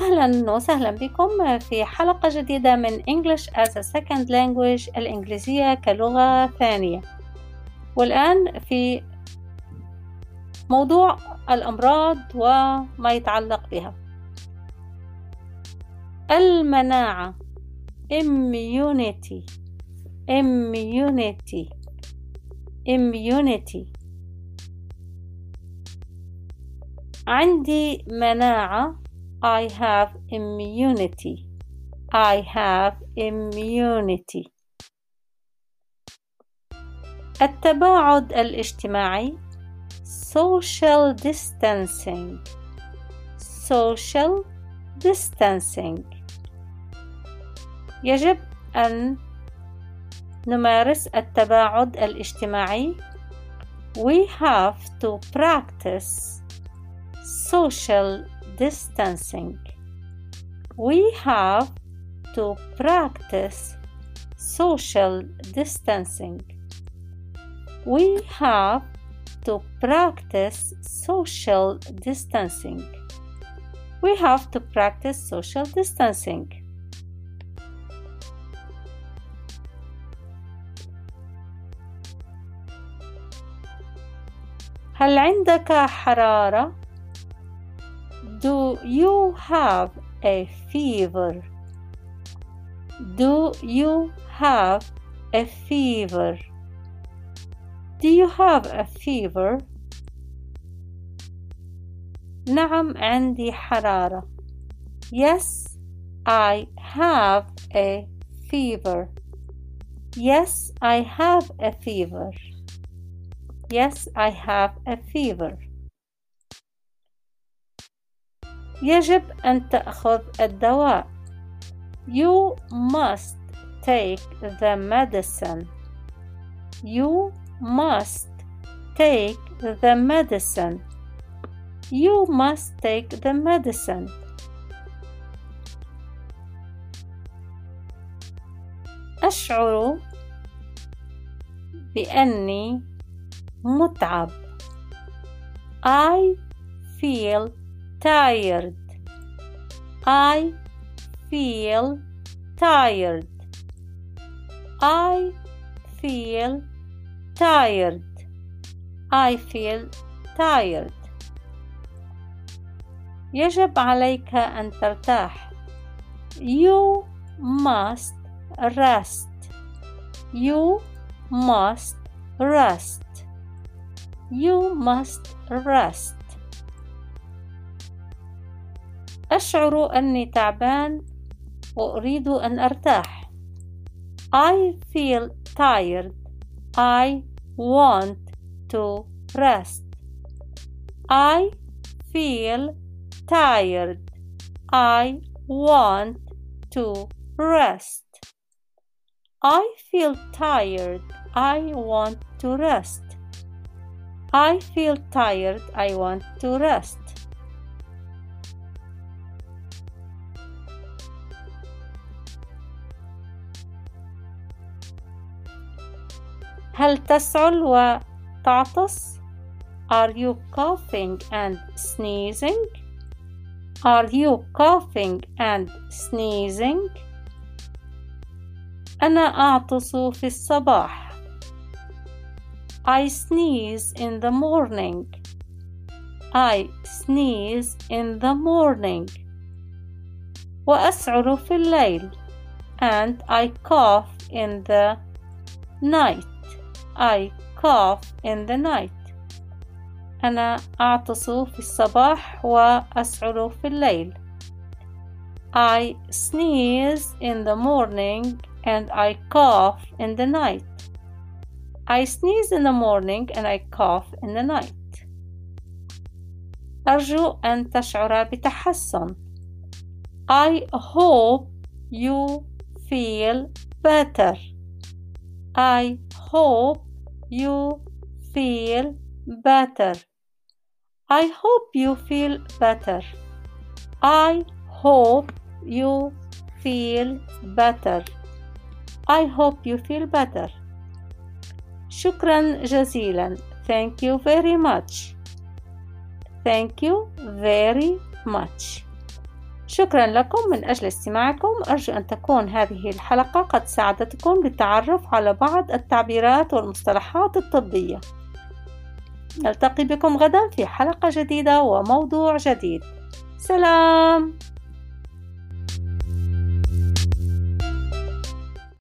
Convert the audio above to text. أهلا وسهلا بكم في حلقة جديدة من English as a Second Language، الإنجليزية كلغة ثانية. والآن في موضوع الأمراض وما يتعلق بها. المناعة immunity. عندي مناعة، I have immunity. التباعد الاجتماعي social distancing. يجب أن نمارس التباعد الاجتماعي. We have to practice social distancing. We have to practice social distancing. هل عندك حرارة؟ Do you have a fever? نعم عندي حرارة. Yes, I have a fever. يجب أن تأخذ الدواء. You must take the medicine. أشعر بأني متعب. I feel tired. I feel tired. يجب عليك أن ترتاح. You must rest. أشعر أني تعبان وأريد أن أرتاح. I feel tired. I want to rest. هل تسعل وتعطس؟ Are you coughing and sneezing? أنا أعطس في الصباح. I sneeze in the morning. وأسعر في الليل. And I cough in the night. أنا أعطس في الصباح وأسعر في الليل. I sneeze in the morning and I cough in the night. أرجو أن تشعر بتحسن. I hope you feel better. شكرا جزيلا. Thank you very much. Thank you very much. شكرا لكم من أجل استماعكم. أرجو أن تكون هذه الحلقة قد ساعدتكم للتعرف على بعض التعبيرات والمصطلحات الطبية. نلتقي بكم غدا في حلقة جديدة وموضوع جديد. سلام.